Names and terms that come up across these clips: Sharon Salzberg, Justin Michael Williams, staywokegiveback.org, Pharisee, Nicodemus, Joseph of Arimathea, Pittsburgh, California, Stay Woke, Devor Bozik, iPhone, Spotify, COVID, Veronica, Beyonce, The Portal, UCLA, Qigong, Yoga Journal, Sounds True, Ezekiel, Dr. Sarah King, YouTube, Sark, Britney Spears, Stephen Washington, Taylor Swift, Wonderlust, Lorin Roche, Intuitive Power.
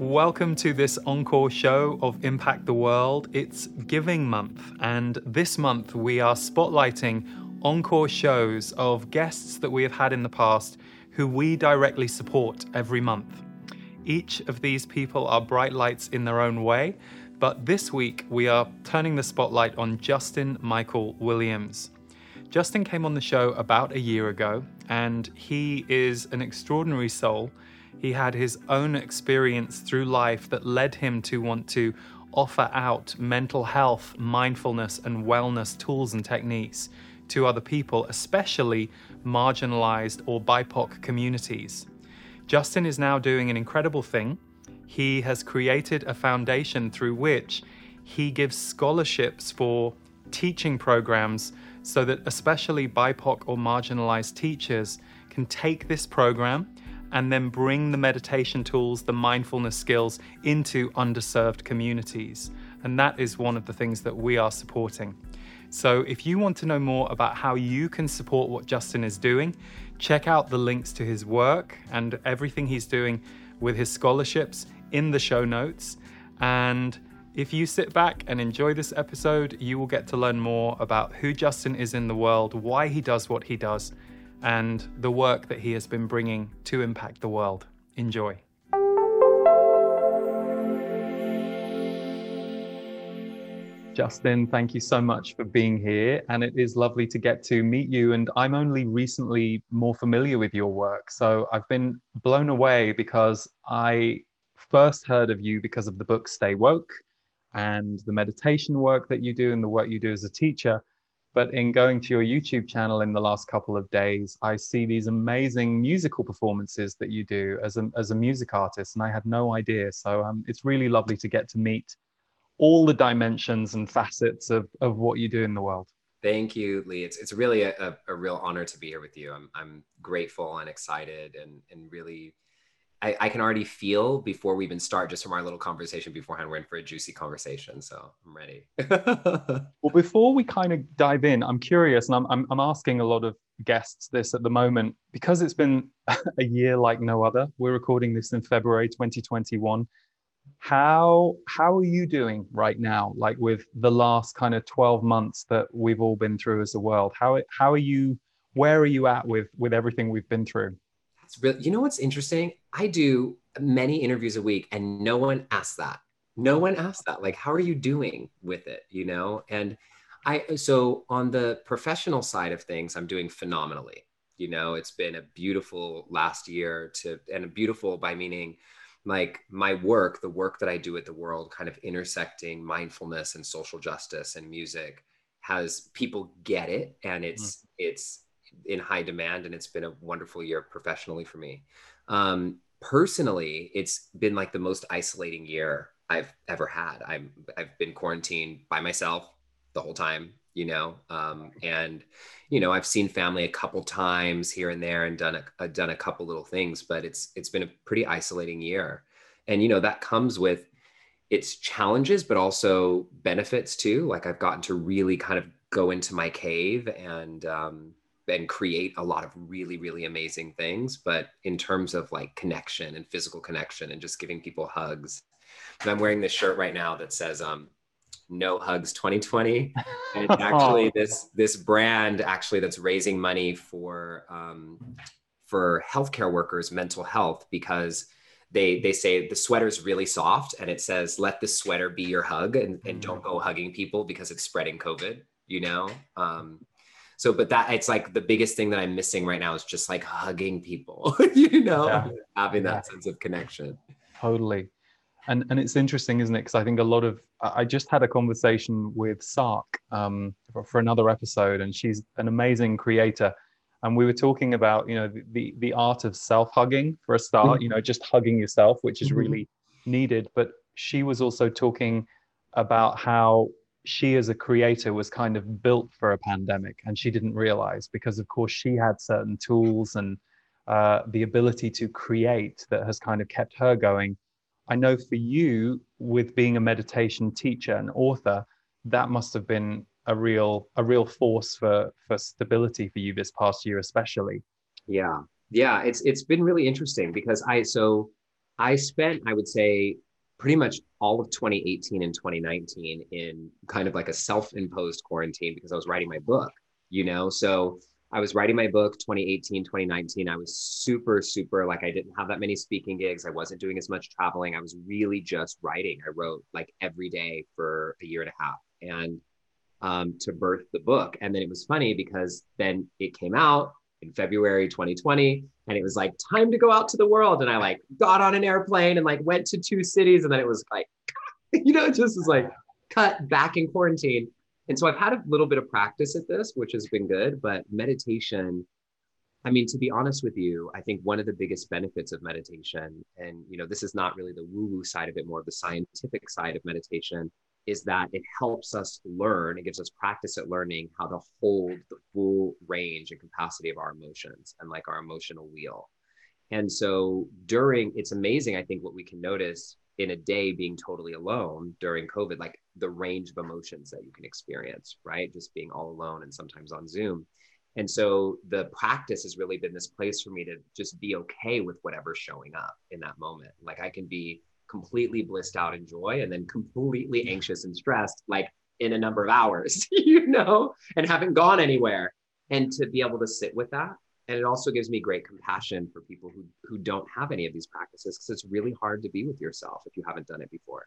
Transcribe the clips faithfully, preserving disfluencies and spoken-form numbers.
Welcome to this encore show of Impact the World. It's Giving Month, and this month we are spotlighting encore shows of guests that we have had in the past who we directly support every month. Each of these people are bright lights in their own way, but this week we are turning the spotlight on Justin Michael Williams. Justin came on the show about a year ago, and he is an extraordinary soul. He had his own experience through life that led him to want to offer out mental health, mindfulness, and wellness tools and techniques to other people, especially marginalized or B I P O C communities. Justin is now doing an incredible thing. He has created a foundation through which he gives scholarships for teaching programs so that especially B I P O C or marginalized teachers can take this program and then bring the meditation tools, the mindfulness skills into underserved communities. And that is one of the things that we are supporting. So if you want to know more about how you can support what Justin is doing, check out the links to his work and everything he's doing with his scholarships in the show notes. And if you sit back and enjoy this episode, you will get to learn more about who Justin is in the world, why he does what he does, and the work that he has been bringing to impact the world. Enjoy. Justin, thank you so much for being here, and it is lovely to get to meet you, and I'm only recently more familiar with your work, so I've been blown away because I first heard of you because of the book Stay Woke and the meditation work that you do and the work you do as a teacher. But in going to your YouTube channel in the last couple of days, I see these amazing musical performances that you do as a, as a music artist, and I had no idea. So um, it's really lovely to get to meet all the dimensions and facets of, of what you do in the world. Thank you, Lee. It's it's really a, a, a real honor to be here with you. I'm I'm grateful and excited and, and really, I, I can already feel before we even start, just from our little conversation beforehand, we're in for a juicy conversation. So I'm ready. Well, before we kind of dive in, I'm curious, and I'm, I'm I'm asking a lot of guests this at the moment, because it's been a year like no other. We're recording this in February twenty twenty-one. How how are you doing right now? Like with the last kind of twelve months that we've all been through as a world, how how are you? Where are you at with with everything we've been through? That's really, you know what's interesting? I do many interviews a week, and no one asks that. No one asks that. Like, how are you doing with it? You know, and I so on the professional side of things, I'm doing phenomenally. You know, it's been a beautiful last year to, and a beautiful by meaning. Like my work, the work that I do at the world, kind of intersecting mindfulness and social justice and music, has people get it, and it's mm. it's in high demand, and it's been a wonderful year professionally for me. Um, personally, it's been like the most isolating year I've ever had. I'm I've been quarantined by myself the whole time, you know, um, and you know I've seen family a couple times here and there, and done a done a couple little things, but it's it's been a pretty isolating year, and you know that comes with its challenges, but also benefits too. Like I've gotten to really kind of go into my cave and um, and create a lot of really really amazing things. But in terms of like connection and physical connection and just giving people hugs, and I'm wearing this shirt right now that says um. No Hugs twenty twenty. And it's actually this this brand actually that's raising money for um, for healthcare workers, mental health, because they they say the sweater's really soft, and it says, let the sweater be your hug, and, and don't go hugging people because it's spreading COVID, you know? Um, so, but that, it's like the biggest thing that I'm missing right now is just like hugging people, you know, yeah. having that yeah. sense of connection. Totally. And and it's interesting, isn't it? Because I think a lot of, I just had a conversation with Sark um, for, for another episode, and she's an amazing creator. And we were talking about, you know, the, the, the art of self-hugging for a start, you know, just hugging yourself, which is really needed. But she was also talking about how she as a creator was kind of built for a pandemic, and she didn't realize, because of course she had certain tools and uh, the ability to create that has kind of kept her going. I know for you, with being a meditation teacher and author, that must have been a real a real force for, for stability for you this past year, especially. Yeah, yeah, it's it's been really interesting because I so I spent, I would say, pretty much all of twenty eighteen and twenty nineteen in kind of like a self-imposed quarantine because I was writing my book, you know? So I was writing my book twenty eighteen, twenty nineteen. I was super, super, like I didn't have that many speaking gigs. I wasn't doing as much traveling. I was really just writing. I wrote like every day for a year and a half and um, to birth the book. And then it was funny because then it came out in February, twenty twenty. And it was like, time to go out to the world. And I like got on an airplane and like went to two cities. And then it was like, you know, it just was like cut back in quarantine. And so I've had a little bit of practice at this, which has been good, but meditation, I mean, to be honest with you, I think one of the biggest benefits of meditation, and you know, this is not really the woo-woo side of it, more of the scientific side of meditation, is that it helps us learn, it gives us practice at learning how to hold the full range and capacity of our emotions and like our emotional wheel. And so during, it's amazing, I think what we can notice in a day being totally alone during COVID, like the range of emotions that you can experience, right? Just being all alone and sometimes on Zoom. And so the practice has really been this place for me to just be okay with whatever's showing up in that moment. Like I can be completely blissed out in joy and then completely anxious and stressed, like in a number of hours, you know, and haven't gone anywhere. And to be able to sit with that. And it also gives me great compassion for people who, who don't have any of these practices, because it's really hard to be with yourself if you haven't done it before.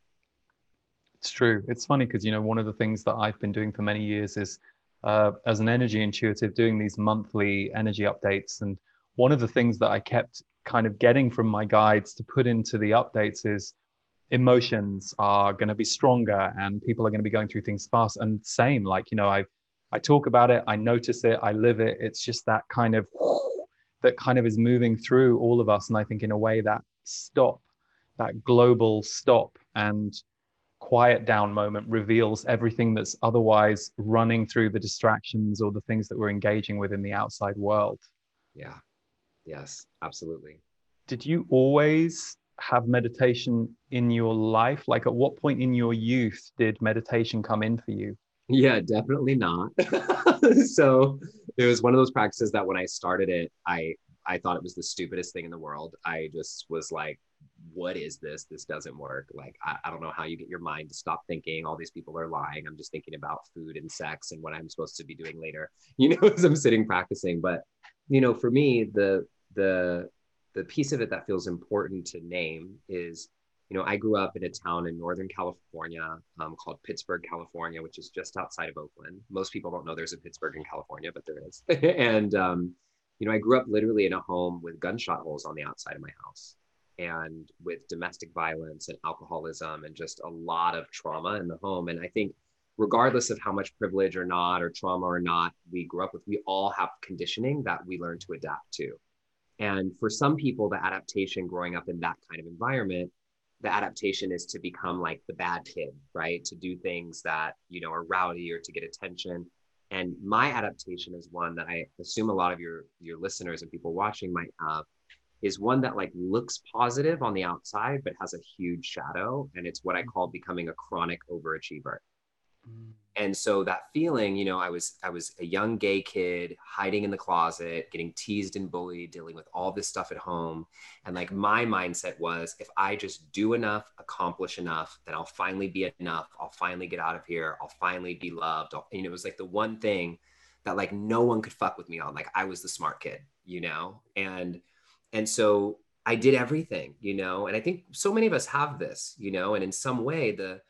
It's true. It's funny because, you know, one of the things that I've been doing for many years is uh, as an energy intuitive, doing these monthly energy updates. And one of the things that I kept kind of getting from my guides to put into the updates is emotions are going to be stronger and people are going to be going through things fast. And same, like, you know, I I talk about it, I notice it, I live it. It's just that kind of that kind of is moving through all of us. And I think in a way that stop, that global stop and quiet down moment reveals everything that's otherwise running through the distractions or the things that we're engaging with in the outside world. Yeah. Yes, absolutely. Did you always have meditation in your life? Like at what point in your youth did meditation come in for you? Yeah, definitely not. So it was one of those practices that when I started it, I, I thought it was the stupidest thing in the world. I just was like, what is this? This doesn't work. Like, I, I don't know how you get your mind to stop thinking. All these people are lying. I'm just thinking about food and sex and what I'm supposed to be doing later, you know, as I'm sitting practicing. But, you know, for me, the, the, the piece of it that feels important to name is, you know, I grew up in a town in Northern California um, called Pittsburgh, California, which is just outside of Oakland. Most people don't know there's a Pittsburgh in California, but there is. And, um, you know, I grew up literally in a home with gunshot holes on the outside of my house and with domestic violence and alcoholism and just a lot of trauma in the home. And I think regardless of how much privilege or not, or trauma or not, we grew up with, we all have conditioning that we learn to adapt to. And for some people, the adaptation growing up in that kind of environment, the adaptation is to become like the bad kid, right? To do things that, you know, are rowdy or to get attention. And my adaptation is one that I assume a lot of your, your listeners and people watching might have, is one that like looks positive on the outside, but has a huge shadow. And it's what I call becoming a chronic overachiever. Mm. And so that feeling, you know, I was, I was a young gay kid hiding in the closet, getting teased and bullied, dealing with all this stuff at home. And like my mindset was, if I just do enough, accomplish enough, then I'll finally be enough. I'll finally get out of here. I'll finally be loved. I'll, and it was like the one thing that like no one could fuck with me on. Like I was the smart kid, you know? And, and so I did everything, you know? And I think so many of us have this, you know, and in some way, the,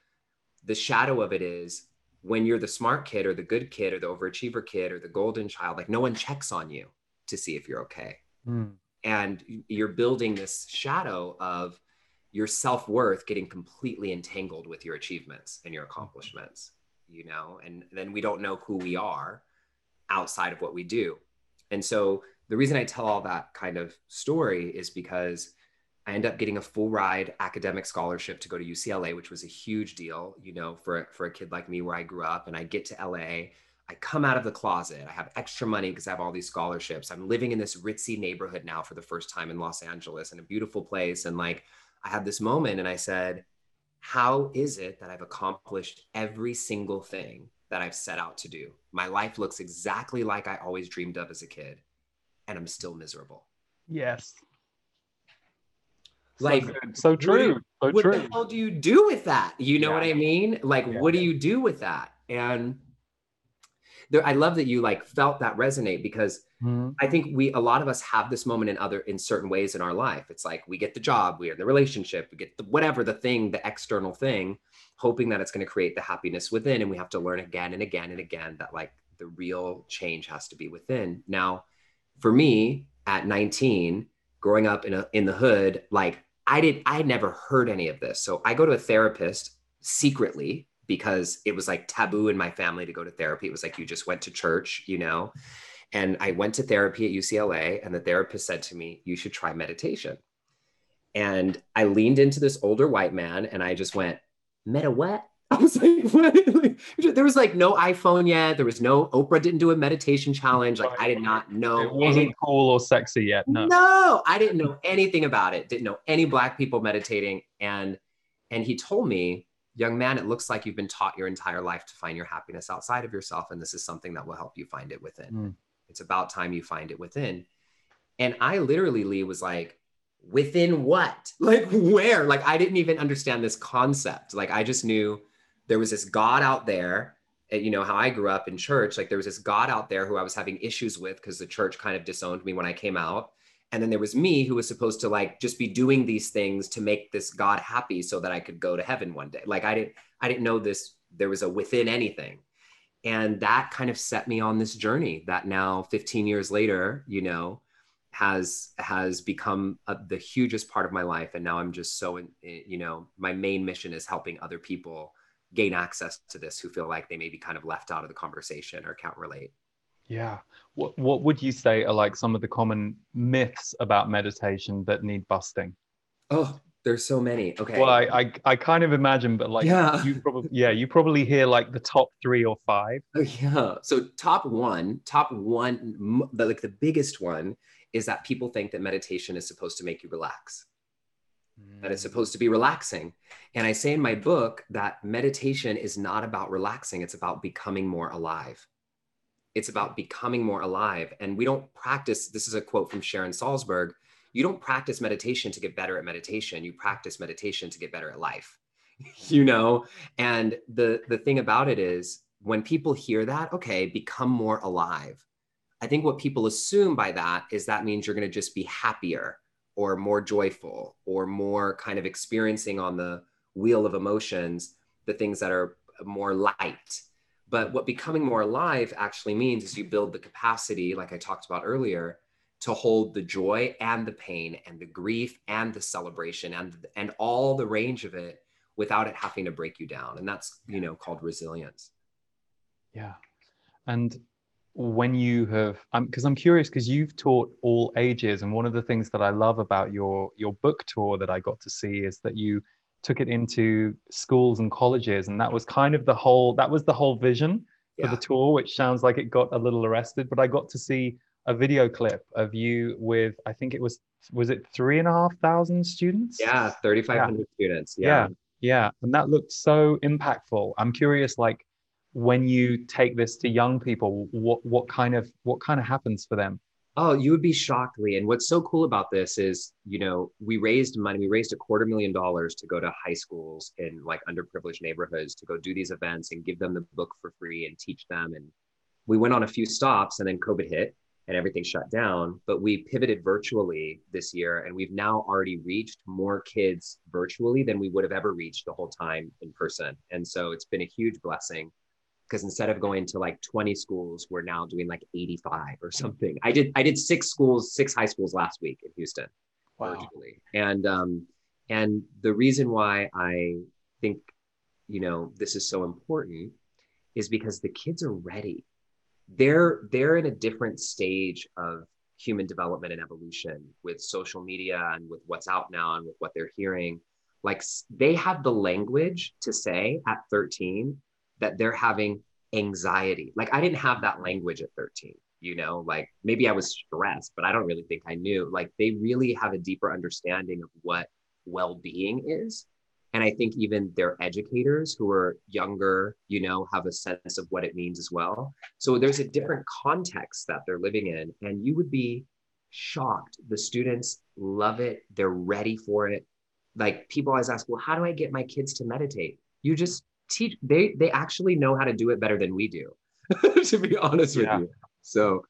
the shadow of it is, when you're the smart kid or the good kid or the overachiever kid or the golden child, like no one checks on you to see if you're okay. Mm. And you're building this shadow of your self-worth getting completely entangled with your achievements and your accomplishments, you know, and then we don't know who we are outside of what we do. And so the reason I tell all that kind of story is because I ended up getting a full ride academic scholarship to go to U C L A, which was a huge deal, you know, for, for a kid like me where I grew up. And I get to L A, I come out of the closet. I have extra money because I have all these scholarships. I'm living in this ritzy neighborhood now for the first time in Los Angeles in a beautiful place. And like, I had this moment and I said, how is it that I've accomplished every single thing that I've set out to do? My life looks exactly like I always dreamed of as a kid, and I'm still miserable. Yes. Like, so true. So true. What the hell do you do with that? You know yeah. what I mean? Like, yeah. what do you do with that? And there, I love that you like felt that resonate, because mm-hmm. I think we, a lot of us have this moment in other, in certain ways in our life. It's like, we get the job, we are in the relationship, we get the, whatever the thing, the external thing, hoping that it's going to create the happiness within. And we have to learn again and again and again that like the real change has to be within. Now, for me at nineteen, growing up in a, in the hood, like I did, I had never heard any of this. So I go to a therapist secretly, because it was like taboo in my family to go to therapy. It was like, you just went to church, you know? And I went to therapy at U C L A, and the therapist said to me, you should try meditation. And I leaned into this older white man and I just went, meta what? I was like, what? Like, there was like no iPhone yet. There was no, Oprah didn't do a meditation challenge. Like I did not know. It wasn't any, cool or sexy yet. No. no, I didn't know anything about it. Didn't know any Black people meditating. And, and he told me, young man, it looks like you've been taught your entire life to find your happiness outside of yourself. And this is something that will help you find it within. Mm. It's about time you find it within. And I literally, Lee, was like, within what? Like where? Like, I didn't even understand this concept. Like, I just knew there was this God out there. And you know how I grew up in church, like there was this God out there who I was having issues with because the church kind of disowned me when I came out. And then there was me who was supposed to like, just be doing these things to make this God happy so that I could go to heaven one day. Like I didn't, I didn't know this, there was a within anything. And that kind of set me on this journey that now fifteen years later, you know, has, has become a, the hugest part of my life. And now I'm just so, in, you know, my main mission is helping other people gain access to this who feel like they may be kind of left out of the conversation or can't relate. Yeah. What what would you say are like some of the common myths about meditation that need busting? Oh, there's so many. Okay. Well, I I, I kind of imagine, but like yeah. you probably yeah, you probably hear like the top three or five. Oh, yeah. So top one, top one, the, like the biggest one is that people think that meditation is supposed to make you relax. That it's supposed to be relaxing. And I say in my book that meditation is not about relaxing, it's about becoming more alive. It's about becoming more alive. And we don't practice, this is a quote from Sharon Salzberg, you don't practice meditation to get better at meditation, you practice meditation to get better at life, you know? And the, the thing about it is when people hear that, okay, become more alive. I think what people assume by that is that means you're gonna just be happier or more joyful or more kind of experiencing on the wheel of emotions, the things that are more light. But what becoming more alive actually means is you build the capacity, like I talked about earlier, to hold the joy and the pain and the grief and the celebration and, and all the range of it without it having to break you down. And that's, you know, called resilience. Yeah. And when you have, because I'm, I'm curious, because you've taught all ages. And one of the things that I love about your, your book tour that I got to see is that you took it into schools and colleges. And that was kind of the whole, that was the whole vision for yeah. the tour, which sounds like it got a little arrested, but I got to see a video clip of you with, I think it was, was it three and a half thousand students? Yeah, three thousand five hundred yeah. students. Yeah. yeah. Yeah. And that looked so impactful. I'm curious, like when you take this to young people, what, what kind of, what kind of happens for them? Oh, you would be shocked, Lee. And what's so cool about this is, you know, we raised money, we raised a quarter million dollars to go to high schools in like underprivileged neighborhoods to go do these events and give them the book for free and teach them. And we went on a few stops and then COVID hit and everything shut down, but we pivoted virtually this year. And we've now already reached more kids virtually than we would have ever reached the whole time in person. And so it's been a huge blessing. Because instead of going to like twenty schools, we're now doing like eighty-five or something. I did I did six schools, six high schools last week in Houston. Wow. Originally. And um, and the reason why I think, you know, this is so important is because the kids are ready. They're they're in a different stage of human development and evolution with social media and with what's out now and with what they're hearing. Like they have the language to say at thirteen that they're having anxiety. Like I didn't have that language at thirteen, you know, like maybe I was stressed, but I don't really think I knew. Like they really have a deeper understanding of what well-being is. And I think even their educators who are younger, you know, have a sense of what it means as well. So there's a different context that they're living in, and you would be shocked. The students love it. They're ready for it. Like, people always ask, well, how do I get my kids to meditate? You just teach, they, they actually know how to do it better than we do, to be honest yeah. with you. So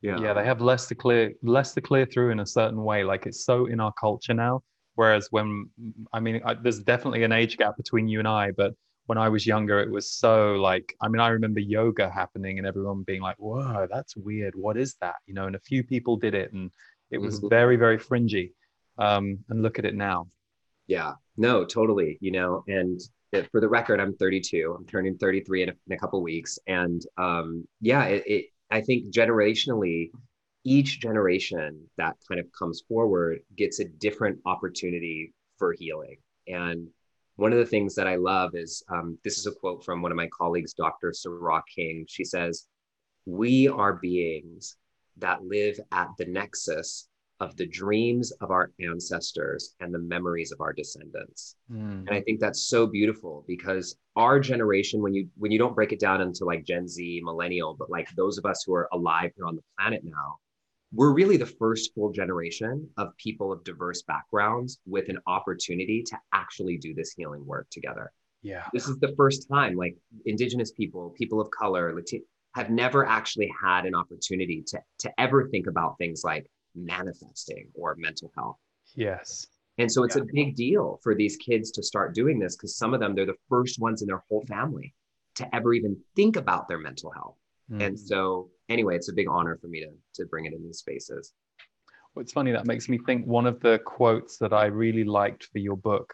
yeah. Yeah. They have less to clear, less to clear through in a certain way. Like, it's so in our culture now. Whereas when, I mean, I, there's definitely an age gap between you and I, but when I was younger, it was so like, I mean, I remember yoga happening and everyone being like, whoa, that's weird. What is that? You know, and a few people did it and it was mm-hmm. very, very fringy. Um, and look at it now. Yeah, no, totally. You know, and for the record, I'm thirty-two, I'm turning thirty-three in a, in a couple of weeks. And um, yeah, it, it, I think generationally, each generation that kind of comes forward gets a different opportunity for healing. And one of the things that I love is, um, this is a quote from one of my colleagues, Doctor Sarah King. She says, "We are beings that live at the nexus of the dreams of our ancestors and the memories of our descendants." Mm. And I think that's so beautiful, because our generation, when you when you don't break it down into like Gen Z, millennial, but like those of us who are alive here on the planet now, we're really the first full generation of people of diverse backgrounds with an opportunity to actually do this healing work together. Yeah. This is the first time like Indigenous people, people of color, Latino, have never actually had an opportunity to, to ever think about things like manifesting or mental health. Yes. And so it's yeah. a big deal for these kids to start doing this, because some of them, they're the first ones in their whole family to ever even think about their mental health. Mm. And so anyway, it's a big honor for me to, to bring it in these spaces. Well, it's funny, that makes me think one of the quotes that I really liked for your book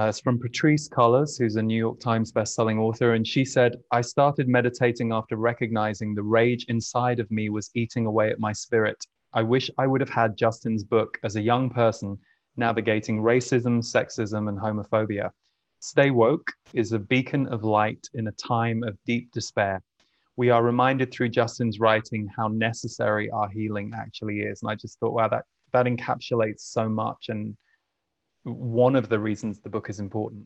uh, is from Patrisse Cullors, who's a New York Times bestselling author. And she said, "I started meditating after recognizing the rage inside of me was eating away at my spirit. I wish I would have had Justin's book as a young person, navigating racism, sexism, and homophobia. Stay Woke is a beacon of light in a time of deep despair. We are reminded through Justin's writing how necessary our healing actually is." And I just thought, wow, that, that encapsulates so much. And one of the reasons the book is important.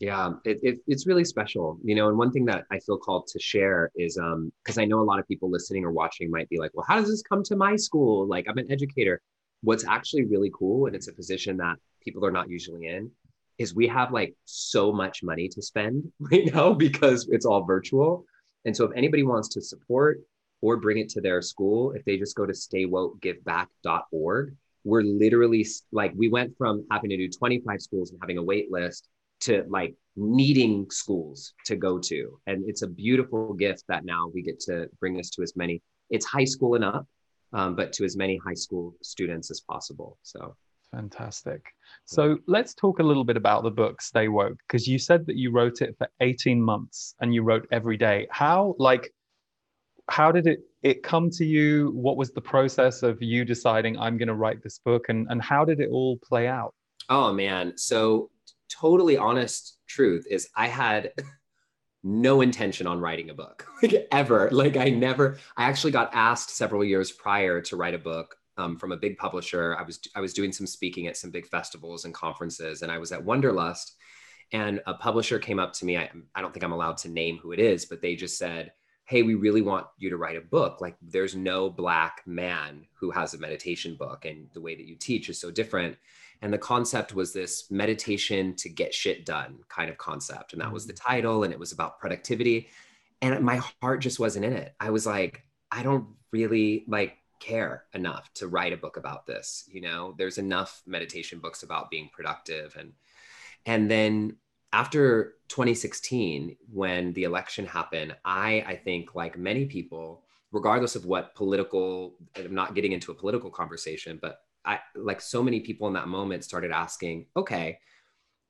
Yeah, it, it, it's really special, you know, and one thing that I feel called to share is, um, because I know a lot of people listening or watching might be like, well, how does this come to my school? Like, I'm an educator. What's actually really cool, and it's a position that people are not usually in, is we have like so much money to spend right now because it's all virtual. And so if anybody wants to support or bring it to their school, if they just go to stay woke give back dot org, we're literally like, we went from having to do twenty-five schools and having a wait list to like needing schools to go to. And it's a beautiful gift that now we get to bring this to as many, it's high school and up, um, but to as many high school students as possible. So fantastic. So let's talk a little bit about the book Stay Woke, because you said that you wrote it for eighteen months and you wrote every day. How, like, how did it, it come to you? What was the process of you deciding I'm going to write this book, and, and how did it all play out? Oh man. So totally honest truth is I had no intention on writing a book, like ever. Like I never, I actually got asked several years prior to write a book um, from a big publisher. I was, I was doing some speaking at some big festivals and conferences, and I was at Wonderlust, and a publisher came up to me. I, I don't think I'm allowed to name who it is, but they just said, "Hey, we really want you to write a book. Like there's no Black man who has a meditation book, and the way that you teach is so different." And the concept was this meditation to get shit done kind of concept. And that was the title. And it was about productivity. And my heart just wasn't in it. I was like, I don't really like care enough to write a book about this. You know, there's enough meditation books about being productive. And, and then after twenty sixteen, when the election happened, I, I think like many people, regardless of what political, and I'm not getting into a political conversation, but I, like so many people in that moment started asking, okay,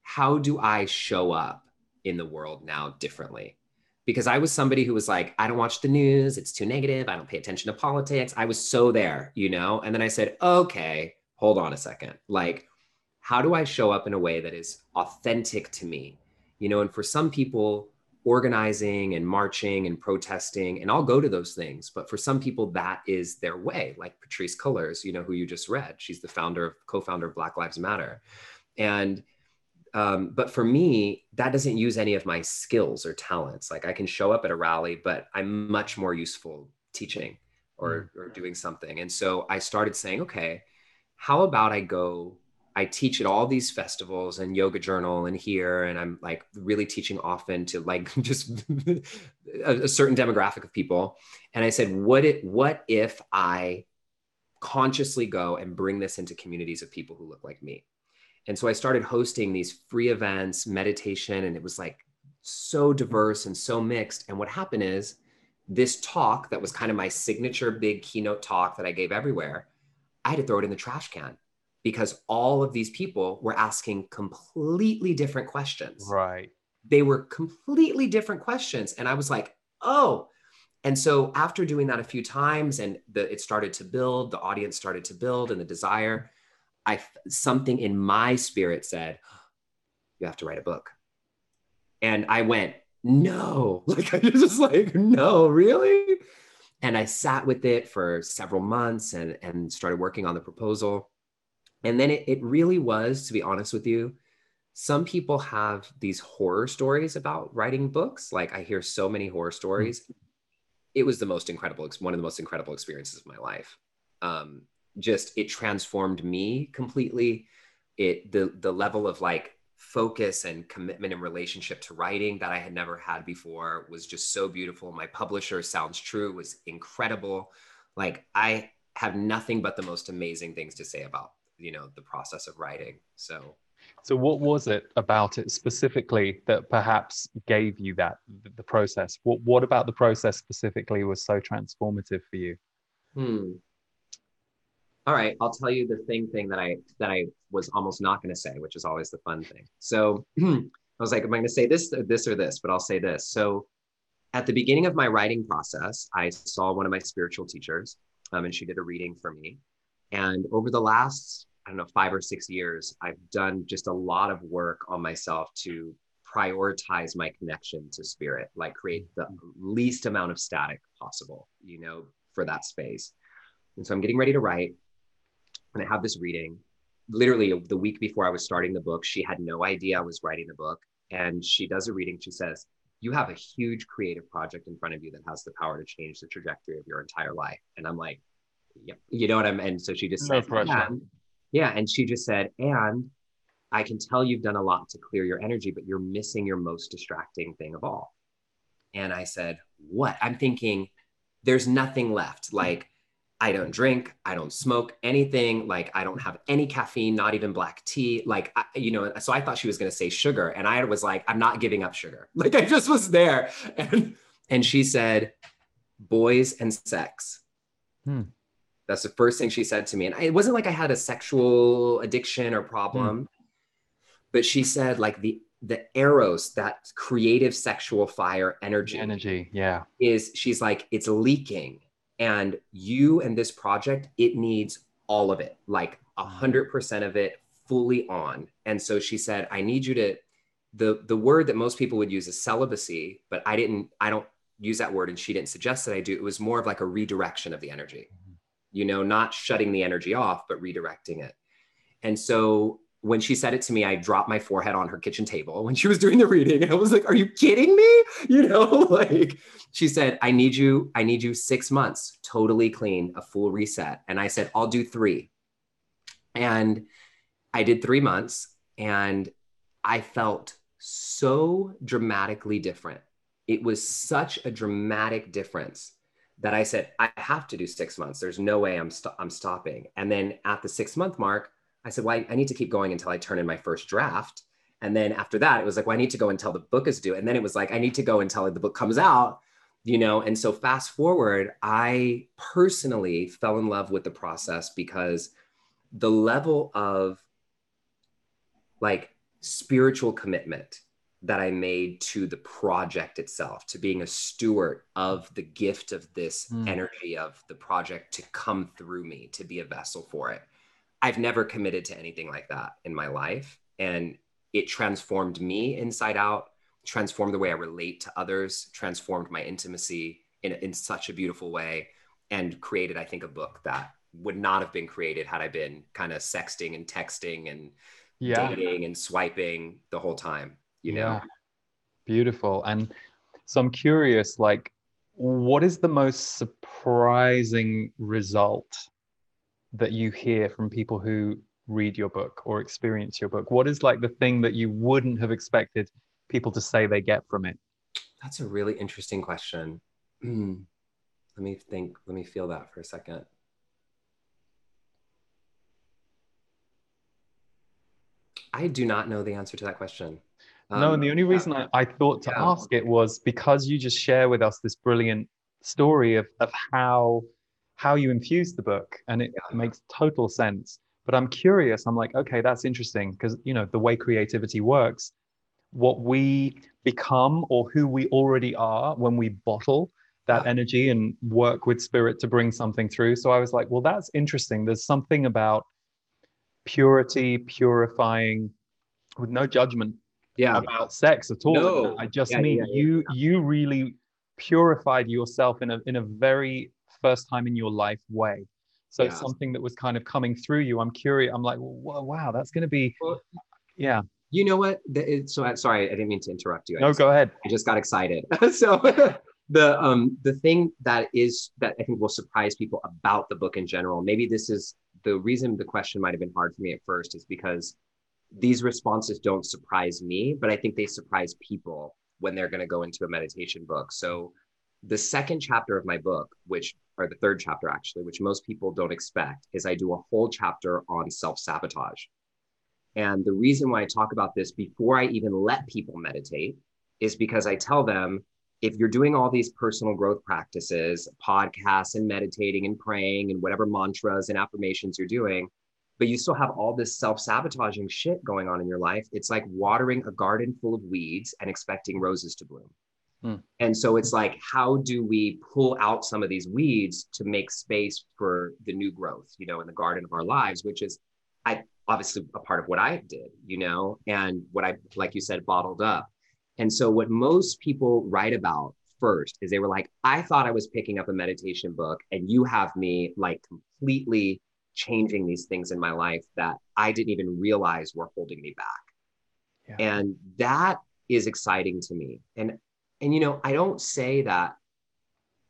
how do I show up in the world now differently? Because I was somebody who was like, I don't watch the news. It's too negative. I don't pay attention to politics. I was so there, you know? And then I said, okay, hold on a second. Like, how do I show up in a way that is authentic to me? You know, and for some people, organizing and marching and protesting, and I'll go to those things, but for some people that is their way, like Patrisse Cullors, you know, who you just read. She's the founder of co-founder of Black Lives Matter. And um, but for me, that doesn't use any of my skills or talents. Like I can show up at a rally, but I'm much more useful teaching or, or doing something. And so I started saying, okay, how about I go I teach at all these festivals and Yoga Journal and here, and I'm like really teaching often to like just a, a certain demographic of people. And I said, what it, what if I consciously go and bring this into communities of people who look like me? And so I started hosting these free events, meditation, and it was like so diverse and so mixed. And what happened is this talk that was kind of my signature big keynote talk that I gave everywhere, I had to throw it in the trash can, because all of these people were asking completely different questions. Right. They were completely different questions. And I was like, oh. And so after doing that a few times, and the, it started to build, the audience started to build, and the desire, I, something in my spirit said, you have to write a book. And I went, no, like, I just like, no, really? And I sat with it for several months and, and started working on the proposal. And then it, it really was, to be honest with you, some people have these horror stories about writing books. Like, I hear so many horror stories. Mm-hmm. It was the most incredible, one of the most incredible experiences of my life. Um, just, it transformed me completely. It, the, the level of like focus and commitment and relationship to writing that I had never had before was just so beautiful. My publisher, Sounds True, was incredible. Like, I have nothing but the most amazing things to say about, you know, the process of writing. So, so what was it about it specifically that perhaps gave you that, the process? What, what about the process specifically was so transformative for you? Hmm. All right. I'll tell you the thing thing that I, that I was almost not going to say, which is always the fun thing. So I was like, am I going to say this, or this, or this, but I'll say this. So at the beginning of my writing process, I saw one of my spiritual teachers, um, and she did a reading for me. And over the last, I don't know, five or six years, I've done just a lot of work on myself to prioritize my connection to spirit, like create the least amount of static possible, you know, for that space. And so I'm getting ready to write, and I have this reading. Literally the week before I was starting the book, she had no idea I was writing the book. And she does a reading. She says, you have a huge creative project in front of you that has the power to change the trajectory of your entire life. And I'm like, yep. You know what I mean? And so she just no said, and, yeah. And she just said, and I can tell you've done a lot to clear your energy, but you're missing your most distracting thing of all. And I said, what? I'm thinking there's nothing left. Like, I don't drink, I don't smoke anything. Like, I don't have any caffeine, not even black tea. Like, I, you know, so I thought she was going to say sugar. And I was like, I'm not giving up sugar. Like, I just was there. And, and she said, boys and sex. Hmm. That's the first thing she said to me. And I, it wasn't like I had a sexual addiction or problem, mm. but she said, like, the, the eros, that creative sexual fire energy, energy, yeah, is, she's like, it's leaking, and you and this project, it needs all of it, like a hundred percent of it fully on. And so she said, I need you to, the, the word that most people would use is celibacy, but I didn't, I don't use that word. And she didn't suggest that I do. It was more of like a redirection of the energy. You know, not shutting the energy off, but redirecting it. And so when she said it to me, I dropped my forehead on her kitchen table when she was doing the reading. And I was like, are you kidding me? You know, like, she said, I need you, I need you six months, totally clean, a full reset. And I said, I'll do three. And I did three months and I felt so dramatically different. It was such a dramatic difference that I said, I have to do six months. There's no way I'm st- I'm stopping. And then at the six month mark, I said, well, I, I need to keep going until I turn in my first draft. And then after that, it was like, well, I need to go until the book is due. And then it was like, I need to go until the book comes out, you know? And so fast forward, I personally fell in love with the process because the level of like spiritual commitment that I made to the project itself, to being a steward of the gift of this mm. energy of the project to come through me, to be a vessel for it. I've never committed to anything like that in my life. And it transformed me inside out, transformed the way I relate to others, transformed my intimacy in, in such a beautiful way, and created, I think, a book that would not have been created had I been kind of sexting and texting and yeah. dating and swiping the whole time. You know, yeah. Beautiful. And so I'm curious, like, what is the most surprising result that you hear from people who read your book or experience your book? What is like the thing that you wouldn't have expected people to say they get from it? That's a really interesting question. Let me think, let me feel that for a second. I do not know the answer to that question. Um, no, and the only reason yeah. I, I thought to yeah. ask it was because you just share with us this brilliant story of, of how, how you infused the book, and it yeah. makes total sense. But I'm curious, I'm like, okay, that's interesting, because, you know, the way creativity works, what we become or who we already are when we bottle that yeah. energy and work with spirit to bring something through. So I was like, well, that's interesting. There's something about purity, purifying, with no judgment yeah. about sex at all. No. I just yeah, mean yeah, yeah, you yeah. you really purified yourself in a in a very first time in your life way. So yes. something that was kind of coming through you. I'm curious. I'm like, well, wow, that's going to be, well, yeah. You know what? The, so I'm sorry, I didn't mean to interrupt you. I no, just, go ahead. I just got excited. So. The um the thing that is that I think will surprise people about the book in general, maybe this is the reason the question might have been hard for me at first, is because these responses don't surprise me, but I think they surprise people when they're going to go into a meditation book. So the second chapter of my book, which or the third chapter actually, which most people don't expect, is I do a whole chapter on self-sabotage. And the reason why I talk about this before I even let people meditate is because I tell them, if you're doing all these personal growth practices, podcasts and meditating and praying and whatever mantras and affirmations you're doing, but you still have all this self-sabotaging shit going on in your life, it's like watering a garden full of weeds and expecting roses to bloom. Mm. And so it's like, how do we pull out some of these weeds to make space for the new growth, you know, in the garden of our lives, which is I obviously a part of what I did, you know, and what I, like you said, bottled up. And so what most people write about first is they were like, I thought I was picking up a meditation book and you have me like completely changing these things in my life that I didn't even realize were holding me back. Yeah. And that is exciting to me. And, and, you know, I don't say that,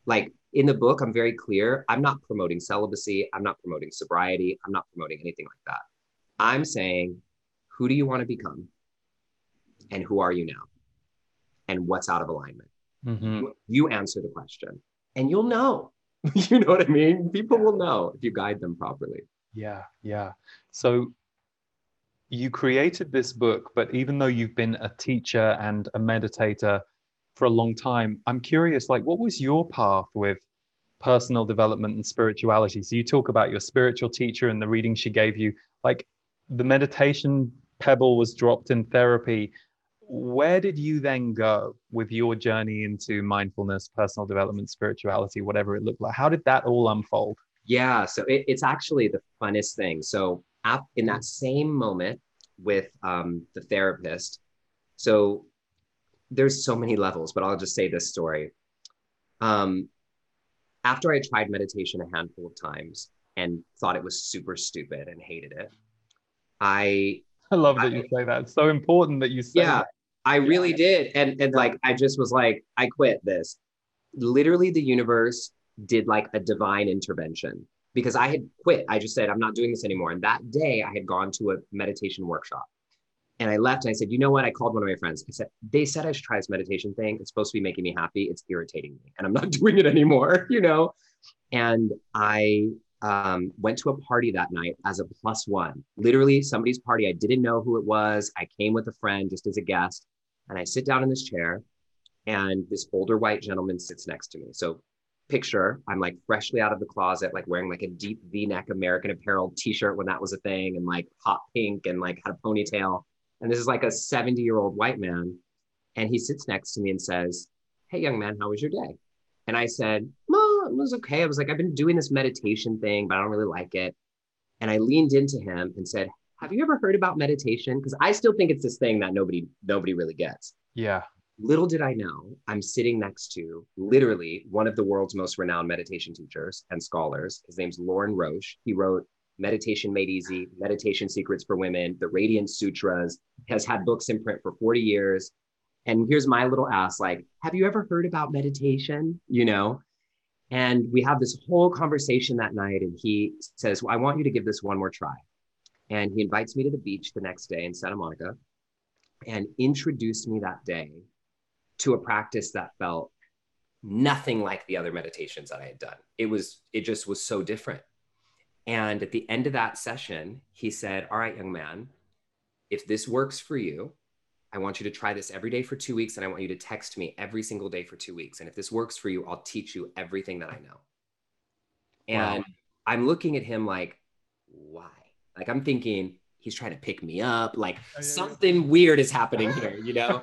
like in the book, I'm very clear. I'm not promoting celibacy. I'm not promoting sobriety. I'm not promoting anything like that. I'm saying, who do you want to become? And who are you now? And what's out of alignment? Mm-hmm. You answer the question and you'll know. You know what I mean? People will know if you guide them properly. Yeah, yeah. So you created this book, but even though you've been a teacher and a meditator for a long time, I'm curious, like, what was your path with personal development and spirituality? So you talk about your spiritual teacher and the reading she gave you, like the meditation pebble was dropped in therapy. Where did you then go with your journey into mindfulness, personal development, spirituality, whatever it looked like? How did that all unfold? Yeah, so it, it's actually the funnest thing. So in that same moment with um, the therapist, so there's so many levels, but I'll just say this story. Um, after I tried meditation a handful of times and thought it was super stupid and hated it, I... I love that I, you say that. It's so important that you say yeah, that. I really yeah. did. And, and like, I just was like, I quit this. Literally the universe did like a divine intervention because I had quit. I just said, I'm not doing this anymore. And that day I had gone to a meditation workshop and I left and I said, you know what? I called one of my friends. I said, they said I should try this meditation thing. It's supposed to be making me happy. It's irritating me and I'm not doing it anymore, you know? And I... Um, went to a party that night as a plus one, literally somebody's party. I didn't know who it was. I came with a friend just as a guest and I sit down in this chair and this older white gentleman sits next to me. So picture, I'm like freshly out of the closet, like wearing like a deep V-neck American Apparel t-shirt when that was a thing and like hot pink and like had a ponytail. And this is like a seventy year old white man. And he sits next to me and says, hey, young man, how was your day? And I said, well, it was okay. I was like, I've been doing this meditation thing, but I don't really like it. And I leaned into him and said, have you ever heard about meditation? Because I still think it's this thing that nobody, nobody really gets. Yeah. Little did I know, I'm sitting next to literally one of the world's most renowned meditation teachers and scholars. His name's Lorin Roche. He wrote Meditation Made Easy, Meditation Secrets for Women, The Radiant Sutras, has had books in print for forty years. And here's my little ass, like, have you ever heard about meditation? You know, and we have this whole conversation that night and he says, well, I want you to give this one more try. And he invites me to the beach the next day in Santa Monica and introduced me that day to a practice that felt nothing like the other meditations that I had done. It was, it just was so different. And at the end of that session, he said, all right, young man, if this works for you, I want you to try this every day for two weeks. And I want you to text me every single day for two weeks. And if this works for you, I'll teach you everything that I know. And wow. I'm looking at him like, why? Like I'm thinking he's trying to pick me up. Like oh, yeah, something yeah. weird is happening here, you know?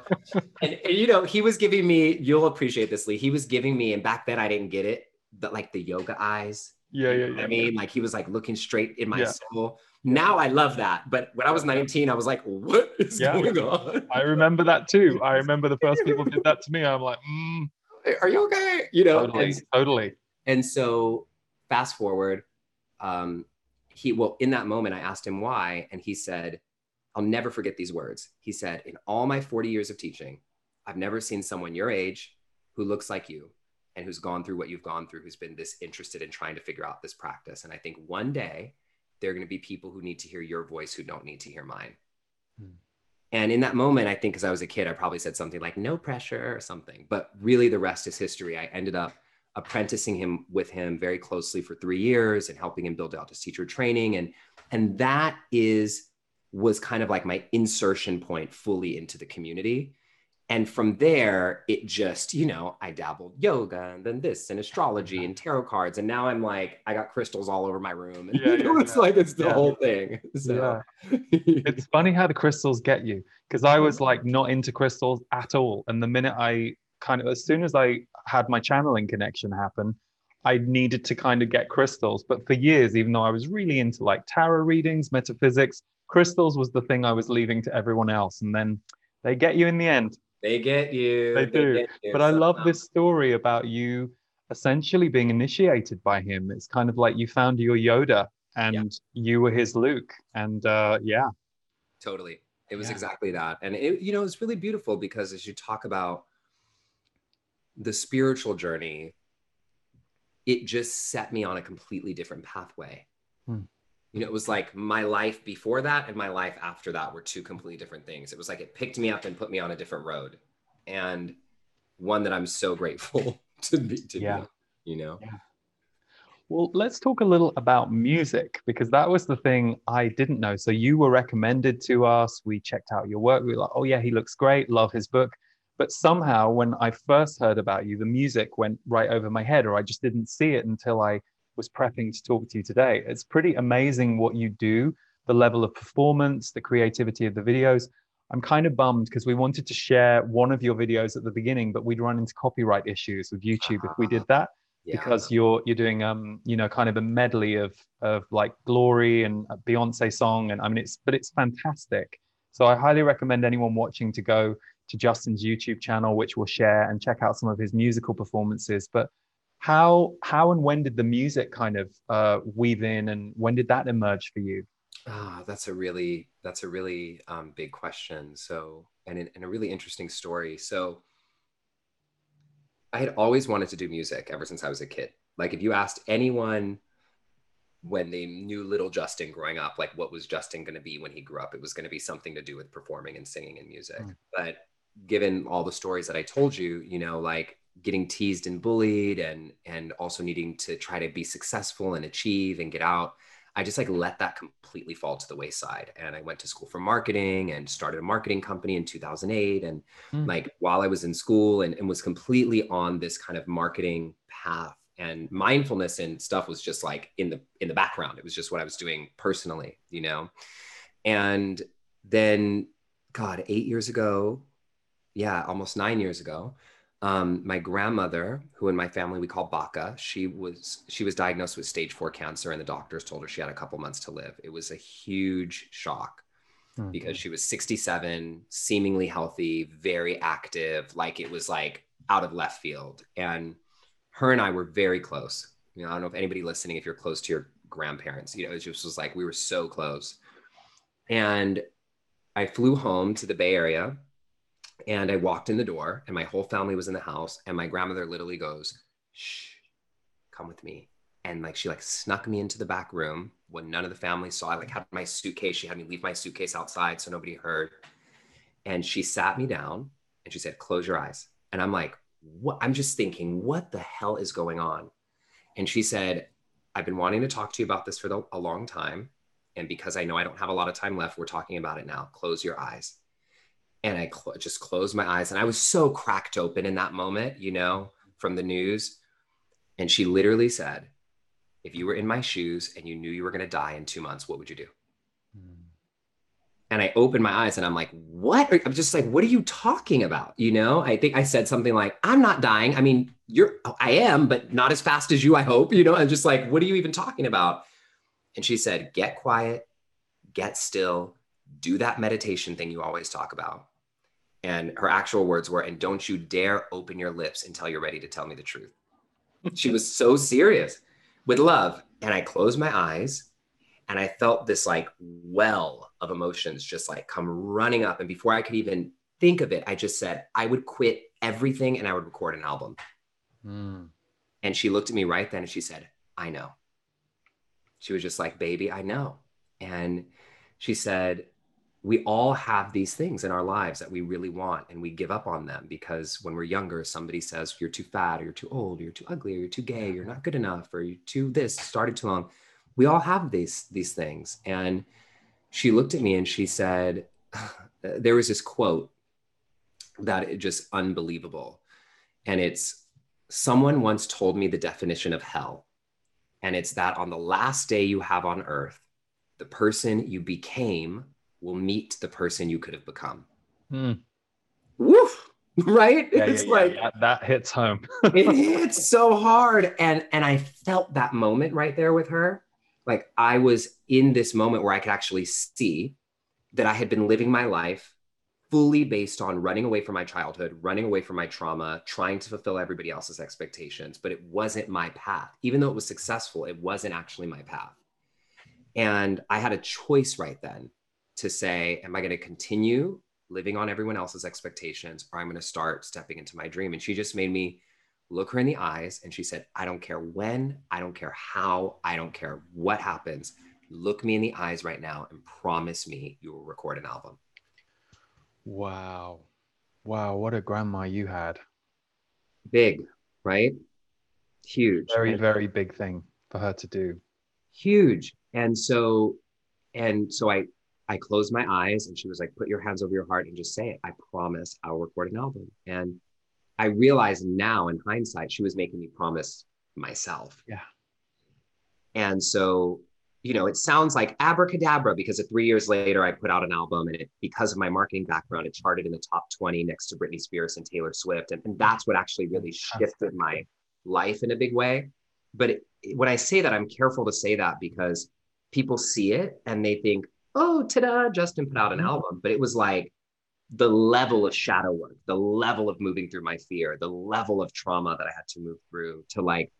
and, and you know, he was giving me, you'll appreciate this, Lee. He was giving me, and back then I didn't get it, but like the yoga eyes. Yeah, yeah, you know yeah. I mean, like he was like looking straight in my yeah. soul. Now I love that. But when I was nineteen, I was like, what is yeah. going on? I remember that too. I remember the first people did that to me. I'm like, mm. are you okay? You know? Totally, and, totally. And so fast forward, um, he, well, in that moment, I asked him why. And he said, I'll never forget these words. He said, in all my forty years of teaching, I've never seen someone your age who looks like you and who's gone through what you've gone through, who's been this interested in trying to figure out this practice. And I think one day there are going to be people who need to hear your voice who don't need to hear mine. Hmm. And in that moment, I think, because I was a kid, I probably said something like no pressure or something, but really the rest is history. I ended up apprenticing him with him very closely for three years and helping him build out his teacher training. And, and that is, was kind of like my insertion point fully into the community. And from there, it just, you know, I dabbled yoga and then this and astrology and tarot cards. And now I'm like, I got crystals all over my room. And yeah, you know, yeah, it's yeah. like, it's the yeah. whole thing. So. Yeah. It's funny how the crystals get you. Because I was like not into crystals at all. And the minute I kind of, as soon as I had my channeling connection happen, I needed to kind of get crystals. But for years, even though I was really into like tarot readings, metaphysics, crystals was the thing I was leaving to everyone else. And then they get you in the end. They get you. They do. They you. But I love this story about you essentially being initiated by him. It's kind of like you found your Yoda and yeah. you were his Luke. And uh, yeah. Totally. It was yeah. exactly that. And, it, you know, it's really beautiful because as you talk about the spiritual journey, it just set me on a completely different pathway. Hmm. You know, it was like my life before that and my life after that were two completely different things. It was like it picked me up and put me on a different road, and one that I'm so grateful to be, to yeah. be, you know? Yeah. Well, let's talk a little about music, because that was the thing I didn't know. So you were recommended to us. We checked out your work. We were like, oh yeah, he looks great. Love his book. But somehow when I first heard about you, the music went right over my head, or I just didn't see it until I was prepping to talk to you today. It's pretty amazing what you do, the level of performance, the creativity of the videos. I'm kind of bummed because we wanted to share one of your videos at the beginning, but we'd run into copyright issues with YouTube uh-huh. if we did that, yeah. because you're you're doing um you know kind of a medley of of like Glory and a Beyonce song, and I mean it's but it's fantastic. So I highly recommend anyone watching to go to Justin's YouTube channel, which we'll share, and check out some of his musical performances. But How how and when did the music kind of uh, weave in, and when did that emerge for you? Ah, oh, that's a really that's a really um, big question. So and and a really interesting story. So I had always wanted to do music ever since I was a kid. Like if you asked anyone when they knew little Justin growing up, like what was Justin going to be when he grew up, it was going to be something to do with performing and singing and music. Mm. But given all the stories that I told you, you know, like getting teased and bullied and and also needing to try to be successful and achieve and get out, I just like let that completely fall to the wayside. And I went to school for marketing and started a marketing company in two thousand eight. And mm. like while I was in school and, and was completely on this kind of marketing path, and mindfulness and stuff was just like in the in the background. It was just what I was doing personally, you know? And then, God, eight years ago, yeah, almost nine years ago, Um, my grandmother, who in my family we call Baka, she was she was diagnosed with stage four cancer, and the doctors told her she had a couple months to live. It was a huge shock okay. because she was sixty-seven, seemingly healthy, very active, like it was like out of left field. And her and I were very close. You know, I don't know if anybody listening, if you're close to your grandparents, you know, it just was like we were so close. And I flew home to the Bay Area. And I walked in the door and my whole family was in the house, and my grandmother literally goes, shh, come with me. And like, she like snuck me into the back room when none of the family saw. I like had my suitcase. She had me leave my suitcase outside so nobody heard. And she sat me down and she said, close your eyes. And I'm like, what? I'm just thinking, what the hell is going on? And she said, I've been wanting to talk to you about this for the, a long time. And because I know I don't have a lot of time left, we're talking about it now. Close your eyes. And I cl- just closed my eyes. And I was so cracked open in that moment, you know, from the news. And she literally said, if you were in my shoes and you knew you were going to die in two months, what would you do? Mm. And I opened my eyes and I'm like, what? I'm just like, what are you talking about? You know, I think I said something like, I'm not dying. I mean, you're, I am, but not as fast as you, I hope, you know, I'm just like, what are you even talking about? And she said, get quiet, get still, do that meditation thing you always talk about. And her actual words were, and don't you dare open your lips until you're ready to tell me the truth. She was so serious with love. And I closed my eyes and I felt this like well of emotions just like come running up. And before I could even think of it, I just said, I would quit everything and I would record an album. Mm. And she looked at me right then and she said, I know. She was just like, baby, I know. And she said, we all have these things in our lives that we really want and we give up on them because when we're younger, somebody says you're too fat or you're too old, or you're too ugly, or you're too gay, you're not good enough, or you're too this, started too long. We all have these, these things. And she looked at me and she said, there was this quote that is just unbelievable. And it's, someone once told me the definition of hell. And it's that on the last day you have on earth, the person you became will meet the person you could have become. Hmm. Woof, right? Yeah, it's yeah, like- yeah, that hits home. It hits so hard. And, and I felt that moment right there with her. Like I was in this moment where I could actually see that I had been living my life fully based on running away from my childhood, running away from my trauma, trying to fulfill everybody else's expectations, but it wasn't my path. Even though it was successful, it wasn't actually my path. And I had a choice right then to say, am I going to continue living on everyone else's expectations or I'm going to start stepping into my dream? And she just made me look her in the eyes and she said, I don't care when, I don't care how, I don't care what happens. Look me in the eyes right now and promise me you will record an album. Wow. Wow. What a grandma you had. Big, right? Huge. Very, very big thing for her to do. Huge. And so, and so I, I closed my eyes and she was like, put your hands over your heart and just say it. I promise I'll record an album. And I realized now in hindsight, she was making me promise myself. Yeah. And so, you know, it sounds like abracadabra because three years later I put out an album and it, because of my marketing background, it charted in the top twenty next to Britney Spears and Taylor Swift. And, and that's what actually really shifted my life in a big way. But it, when I say that, I'm careful to say that because people see it and they think, oh, ta-da, Justin put out an album. But it was like the level of shadow work, the level of moving through my fear, the level of trauma that I had to move through to like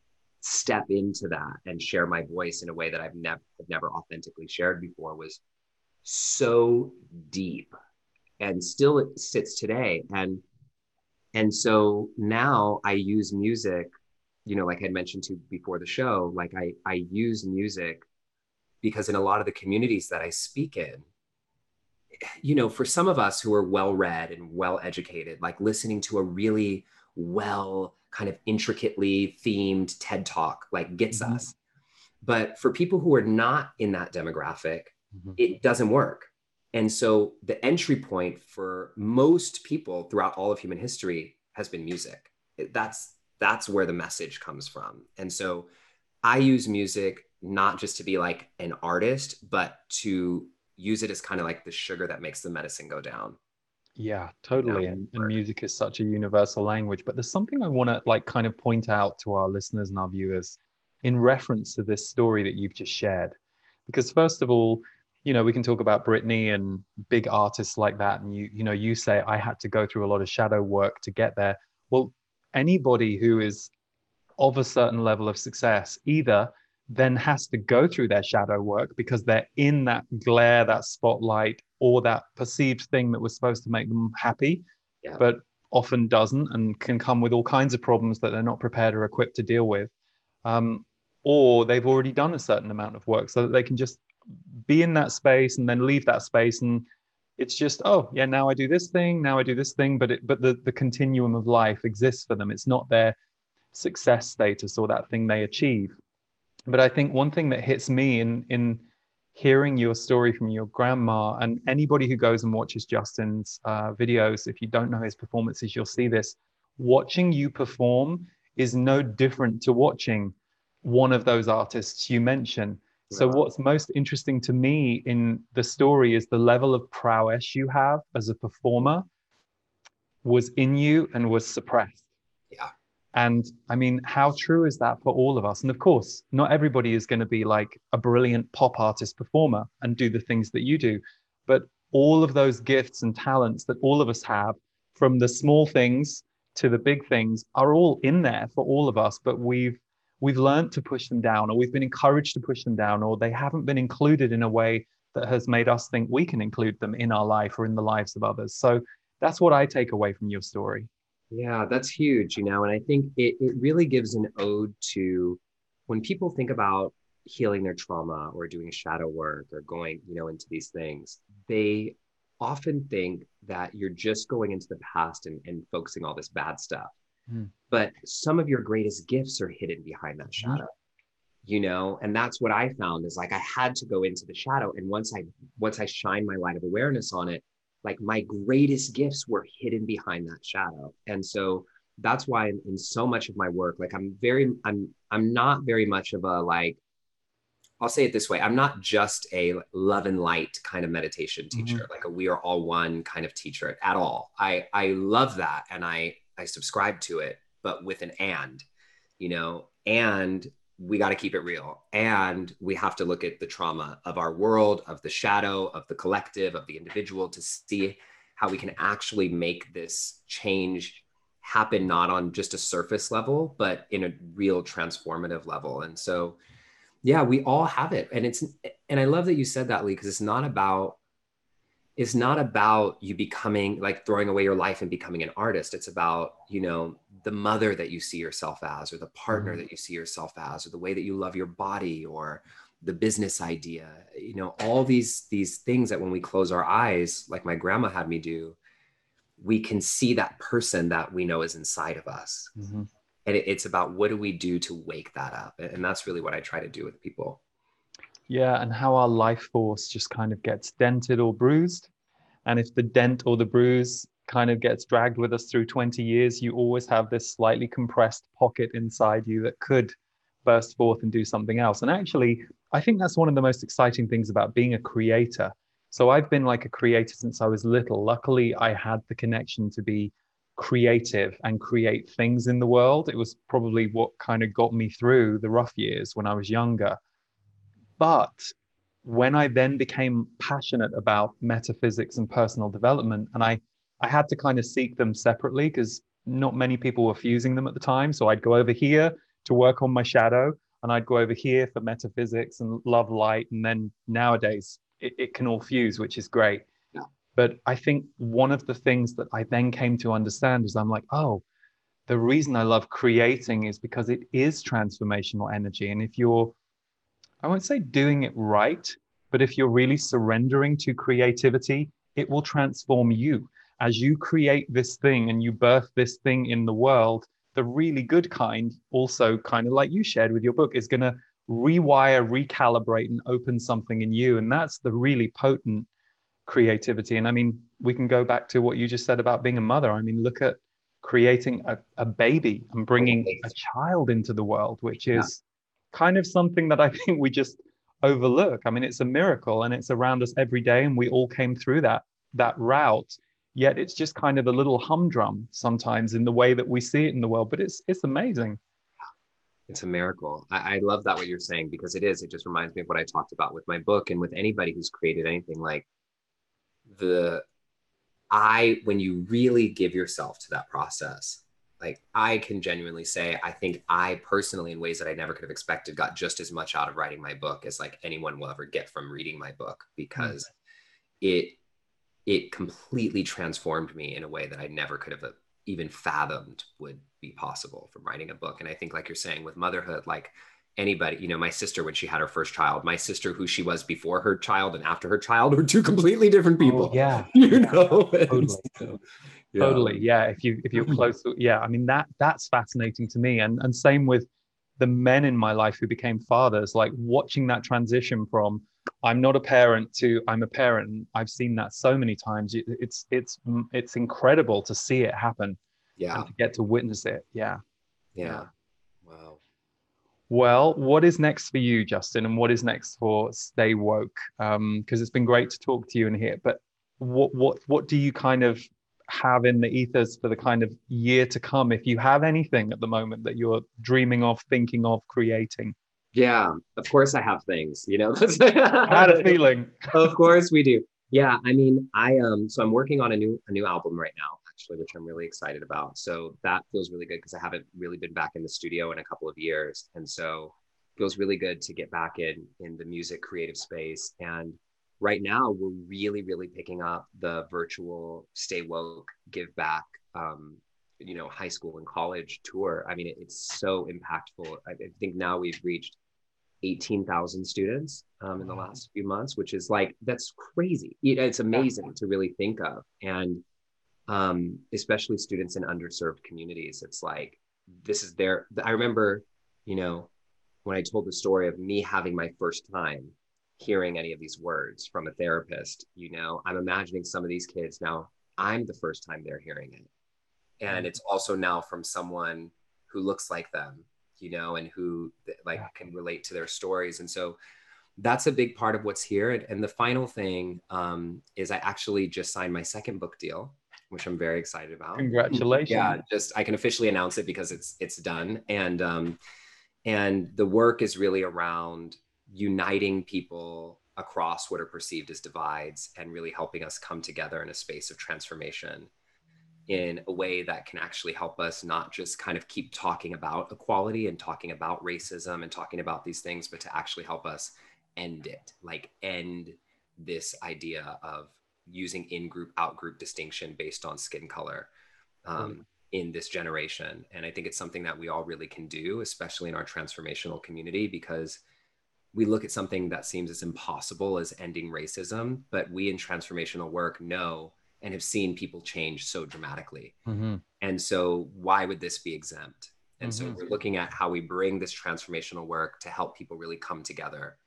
step into that and share my voice in a way that I've never, I've never authentically shared before was so deep and still it sits today. And, and so now I use music, you know, like I mentioned to you before the show, like I, I use music because in a lot of the communities that I speak in, you know, for some of us who are well-read and well-educated, like listening to a really well kind of intricately themed TED Talk, like gets mm-hmm. us. But for people who are not in that demographic, mm-hmm. it doesn't work. And so the entry point for most people throughout all of human history has been music. That's, that's where the message comes from. And so I use music not just to be like an artist, but to use it as kind of like the sugar that makes the medicine go down. Yeah, totally. And, and music is such a universal language, but there's something I want to like kind of point out to our listeners and our viewers in reference to this story that you've just shared, because first of all, you know, we can talk about Britney and big artists like that. And you, you know, you say, I had to go through a lot of shadow work to get there. Well, anybody who is of a certain level of success, either then has to go through their shadow work because they're in that glare, that spotlight, or that perceived thing that was supposed to make them happy, yeah. but often doesn't and can come with all kinds of problems that they're not prepared or equipped to deal with. Um, or they've already done a certain amount of work, so that they can just be in that space and then leave that space. And it's just, oh yeah, now I do this thing, now I do this thing, but it, but the, the continuum of life exists for them. It's not their success status or that thing they achieve. But I think one thing that hits me in, in hearing your story from your grandma, and anybody who goes and watches Justin's uh, videos, if you don't know his performances, you'll see this. Watching you perform is no different to watching one of those artists you mentioned. So what's most interesting to me in the story is the level of prowess you have as a performer was in you and was suppressed. Yeah. And I mean, how true is that for all of us? And of course, not everybody is going to be like a brilliant pop artist performer and do the things that you do. But all of those gifts and talents that all of us have, from the small things to the big things, are all in there for all of us. But we've We've learned to push them down, or we've been encouraged to push them down, or they haven't been included in a way that has made us think we can include them in our life or in the lives of others. So that's what I take away from your story. Yeah, that's huge, you know, and I think it, it really gives an ode to when people think about healing their trauma or doing shadow work or going, you know, into these things, they often think that you're just going into the past and, and focusing all this bad stuff. But some of your greatest gifts are hidden behind that shadow, you know, and that's what I found is like, I had to go into the shadow. And once I, once I shine my light of awareness on it, like my greatest gifts were hidden behind that shadow. And so that's why in, in so much of my work, like I'm very, I'm, I'm not very much of a, like, I'll say it this way. I'm not just a love and light kind of meditation teacher, mm-hmm. like a, we are all one kind of teacher at all. I, I love that. And I, I subscribe to it, but with an and, you know, and we got to keep it real. And we have to look at the trauma of our world, of the shadow, of the collective, of the individual, to see how we can actually make this change happen, not on just a surface level, but in a real transformative level. And so, yeah, we all have it. And it's, and I love that you said that, Lee, because it's not about It's not about you becoming like throwing away your life and becoming an artist. It's about, you know, the mother that you see yourself as, or the partner that you see yourself as, or the way that you love your body, or the business idea, you know, all these, these things that when we close our eyes, like my grandma had me do, we can see that person that we know is inside of us. Mm-hmm. And it, it's about, what do we do to wake that up? And that's really what I try to do with people. Yeah, and how our life force just kind of gets dented or bruised. And if the dent or the bruise kind of gets dragged with us through twenty years, you always have this slightly compressed pocket inside you that could burst forth and do something else. And actually, I think that's one of the most exciting things about being a creator. So I've been like a creator since I was little. Luckily, I had the connection to be creative and create things in the world. It was probably what kind of got me through the rough years when I was younger. But when I then became passionate about metaphysics and personal development, and I, I had to kind of seek them separately because not many people were fusing them at the time. So I'd go over here to work on my shadow, and I'd go over here for metaphysics and love light. And then nowadays it, it can all fuse, which is great. Yeah. But I think one of the things that I then came to understand is I'm like, oh, the reason I love creating is because it is transformational energy. And if you're, I won't say doing it right, but if you're really surrendering to creativity, it will transform you. As you create this thing and you birth this thing in the world, the really good kind, also kind of like you shared with your book, is going to rewire, recalibrate, and open something in you. And that's the really potent creativity. And I mean, we can go back to what you just said about being a mother. I mean, look at creating a, a baby and bringing a child into the world, which is... Yeah. kind of something that I think we just overlook. I mean, it's a miracle and it's around us every day. And we all came through that, that route, yet it's just kind of a little humdrum sometimes in the way that we see it in the world, but it's, it's amazing. It's a miracle. I, I love that what you're saying, because it is, it just reminds me of what I talked about with my book and with anybody who's created anything. Like the, I, when you really give yourself to that process, like I can genuinely say, I think I personally, in ways that I never could have expected, got just as much out of writing my book as like anyone will ever get from reading my book, because mm-hmm. it, it completely transformed me in a way that I never could have even fathomed would be possible from writing a book. And I think, like you're saying with motherhood, like anybody, you know, my sister, when she had her first child, my sister, who she was before her child and after her child, were two completely different people. Oh, yeah. You know? Yeah, totally. So, yeah. Totally. Yeah. If you, if you're close. Yeah. I mean, that, that's fascinating to me. And, and same with the men in my life who became fathers, like watching that transition from I'm not a parent to I'm a parent. I've seen that so many times. It's, it's, it's incredible to see it happen. Yeah. And to get to witness it. Yeah. Yeah. Yeah. Wow. Well, what is next for you, Justin, and what is next for Stay Woke? Um, because it's been great to talk to you and hear, but what what what do you kind of have in the ethers for the kind of year to come, if you have anything at the moment that you're dreaming of, thinking of, creating? Yeah, of course I have things, you know. I had a feeling. Of course we do. Yeah, I mean, I um, so I'm working on a new a new album right now, actually, which I'm really excited about. So that feels really good because I haven't really been back in the studio in a couple of years, and so it feels really good to get back in in the music creative space. And right now, we're really, really picking up the virtual Stay Woke, Give Back, um, you know, high school and college tour. I mean, it, it's so impactful. I, I think now we've reached eighteen thousand students um, in the last few months, which is like, that's crazy. It, it's amazing to really think of. And um, especially students in underserved communities, it's like, this is their, I remember, you know, when I told the story of me having my first time hearing any of these words from a therapist, you know, I'm imagining some of these kids now, I'm the first time they're hearing it. And it's also now from someone who looks like them, you know, and who like can relate to their stories. And so that's a big part of what's here. And, and the final thing um, is I actually just signed my second book deal, which I'm very excited about. Congratulations. Yeah, just, I can officially announce it because it's, it's done. And, um, and the work is really around uniting people across what are perceived as divides and really helping us come together in a space of transformation in a way that can actually help us not just kind of keep talking about equality and talking about racism and talking about these things, but to actually help us end it, like end this idea of using in-group, out-group distinction based on skin color um, mm-hmm. in this generation. And I think it's something that we all really can do, especially in our transformational community, because we look at something that seems as impossible as ending racism, but we in transformational work know and have seen people change so dramatically. Mm-hmm. And so why would this be exempt? And mm-hmm. so we're looking at how we bring this transformational work to help people really come together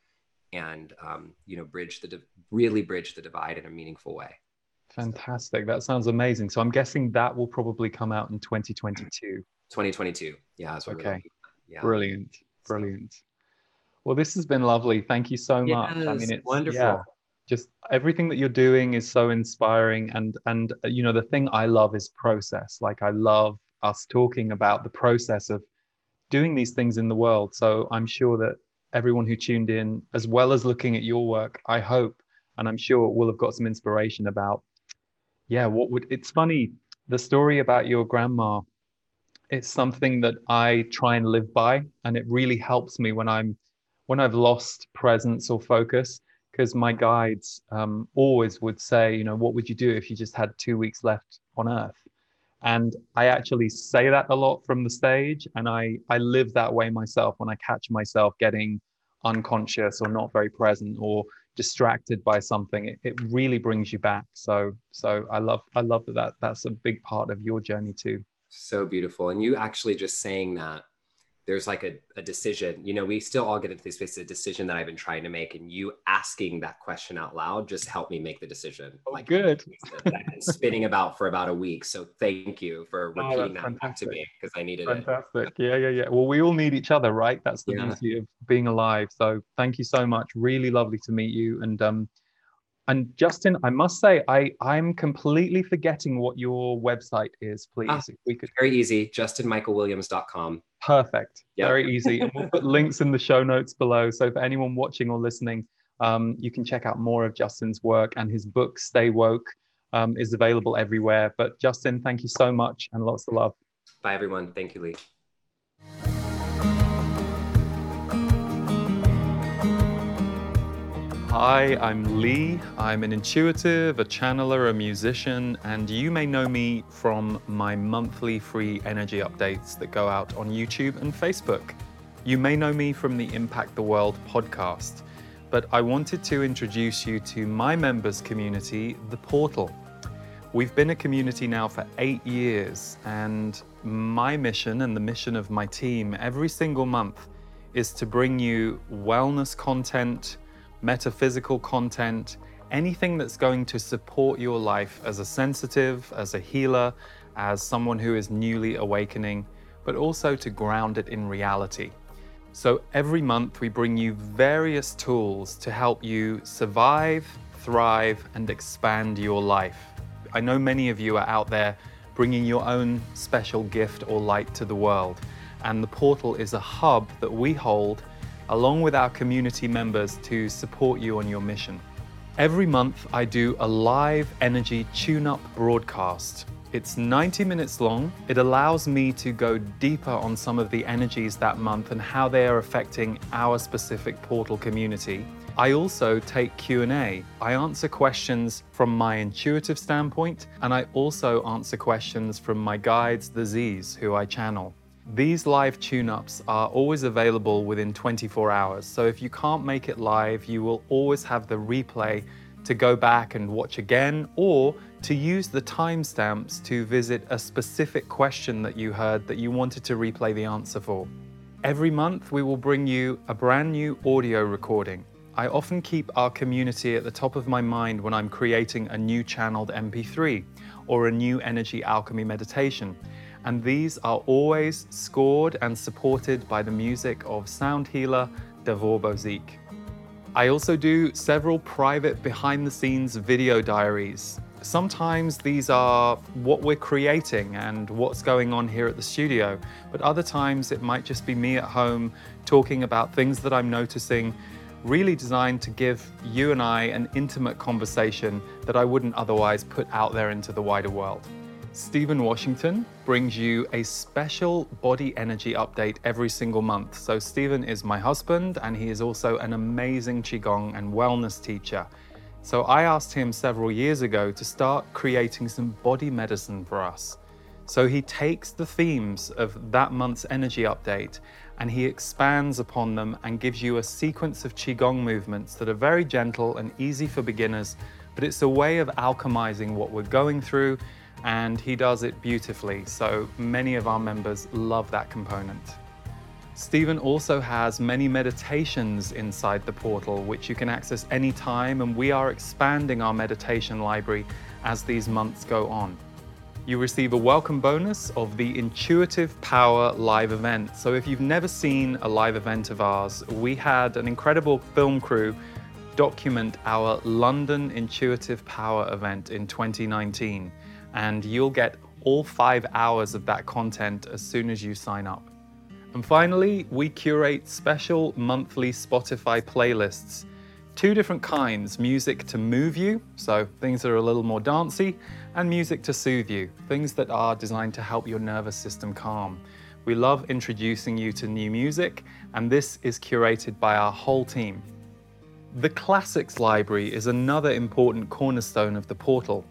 and, um, you know, bridge the, di- really bridge the divide in a meaningful way. Fantastic. So. That sounds amazing. So I'm guessing that will probably come out in twenty twenty-two. twenty twenty-two. Yeah. That's what okay. We're looking at. Yeah. Brilliant. Brilliant. Well, this has been lovely. Thank you so much. Yes, I mean, it's wonderful. Yeah, just everything that you're doing is so inspiring. And, and, you know, the thing I love is process. Like I love us talking about the process of doing these things in the world. So I'm sure that everyone who tuned in, as well as looking at your work, I hope, and I'm sure will have got some inspiration about, yeah, what would, it's funny, the story about your grandma, it's something that I try and live by. And it really helps me when I'm, when I've lost presence or focus, because my guides um, always would say, you know, what would you do if you just had two weeks left on earth? And I actually say that a lot from the stage. And I, I live that way myself when I catch myself getting unconscious or not very present or distracted by something. It, it really brings you back. So so I love I love that, that that's a big part of your journey too. So beautiful. And you actually just saying that, there's like a, a decision, you know, we still all get into this space, a decision that I've been trying to make, and you asking that question out loud just helped me make the decision. Oh, like good. That I've been spinning about for about a week. So thank you for repeating oh, that fantastic. Back to me because I needed fantastic. It. Fantastic. Yeah, yeah, yeah. Well, we all need each other, right? That's the yeah. beauty of being alive. So thank you so much. Really lovely to meet you. And um, and Justin, I must say, I, I'm completely forgetting what your website is, please. Ah, if we could. Very easy, justin michael williams dot com. Perfect. Yep. Very easy. And we'll put links in the show notes below. So for anyone watching or listening, um, you can check out more of Justin's work, and his book, Stay Woke, um, is available everywhere. But Justin, thank you so much and lots of love. Bye, everyone. Thank you, Lee. Hi, I'm Lee. I'm an intuitive, a channeler, a musician, and you may know me from my monthly free energy updates that go out on YouTube and Facebook. You may know me from the Impact the World podcast, but I wanted to introduce you to my members community, The Portal. We've been a community now for eight years, and my mission and the mission of my team every single month is to bring you wellness content, metaphysical content, anything that's going to support your life as a sensitive, as a healer, as someone who is newly awakening, but also to ground it in reality. So every month we bring you various tools to help you survive, thrive, and expand your life. I know many of you are out there bringing your own special gift or light to the world, and the Portal is a hub that we hold along with our community members to support you on your mission. Every month I do a live energy tune-up broadcast. It's ninety minutes long. It allows me to go deeper on some of the energies that month and how they are affecting our specific Portal community. I also take Q and A. I answer questions from my intuitive standpoint, and I also answer questions from my guides, the Z's, who I channel. These live tune-ups are always available within twenty-four hours, so if you can't make it live, you will always have the replay to go back and watch again, or to use the timestamps to visit a specific question that you heard that you wanted to replay the answer for. Every month, we will bring you a brand new audio recording. I often keep our community at the top of my mind when I'm creating a new channeled M P three or a new energy alchemy meditation. And these are always scored and supported by the music of sound healer Devor Bozik. I also do several private behind-the-scenes video diaries. Sometimes these are what we're creating and what's going on here at the studio, but other times it might just be me at home talking about things that I'm noticing, really designed to give you and I an intimate conversation that I wouldn't otherwise put out there into the wider world. Stephen Washington brings you a special body energy update every single month. So Stephen is my husband, and he is also an amazing Qigong and wellness teacher. So I asked him several years ago to start creating some body medicine for us. So he takes the themes of that month's energy update and he expands upon them and gives you a sequence of Qigong movements that are very gentle and easy for beginners, but it's a way of alchemizing what we're going through, and he does it beautifully, so many of our members love that component. Stephen also has many meditations inside the Portal, which you can access anytime, and we are expanding our meditation library as these months go on. You receive a welcome bonus of the Intuitive Power live event. So if you've never seen a live event of ours, we had an incredible film crew document our London Intuitive Power event in twenty nineteen. And you'll get all five hours of that content as soon as you sign up. And finally, we curate special monthly Spotify playlists, two different kinds: music to move you, so things that are a little more dancey, and music to soothe you, things that are designed to help your nervous system calm. We love introducing you to new music, and this is curated by our whole team. The Classics Library is another important cornerstone of the Portal.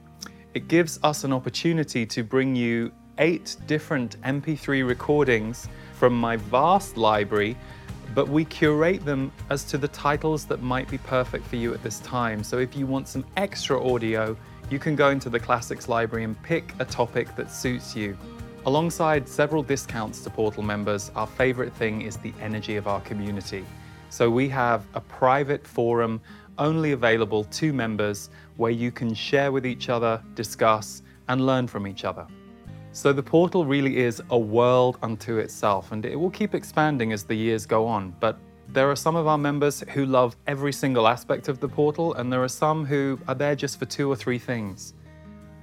It gives us an opportunity to bring you eight different M P three recordings from my vast library, but we curate them as to the titles that might be perfect for you at this time. So if you want some extra audio, you can go into the Classics Library and pick a topic that suits you. Alongside several discounts to Portal members, our favorite thing is the energy of our community. So we have a private forum only available to members where you can share with each other, discuss, and learn from each other. So the Portal really is a world unto itself, and it will keep expanding as the years go on. But there are some of our members who love every single aspect of the Portal, and there are some who are there just for two or three things.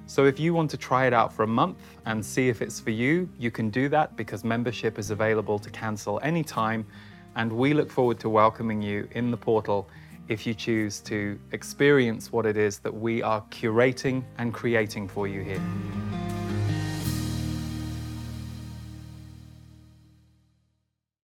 So if you want to try it out for a month and see if it's for you, you can do that because membership is available to cancel anytime, and we look forward to welcoming you in the Portal if you choose to experience what it is that we are curating and creating for you here.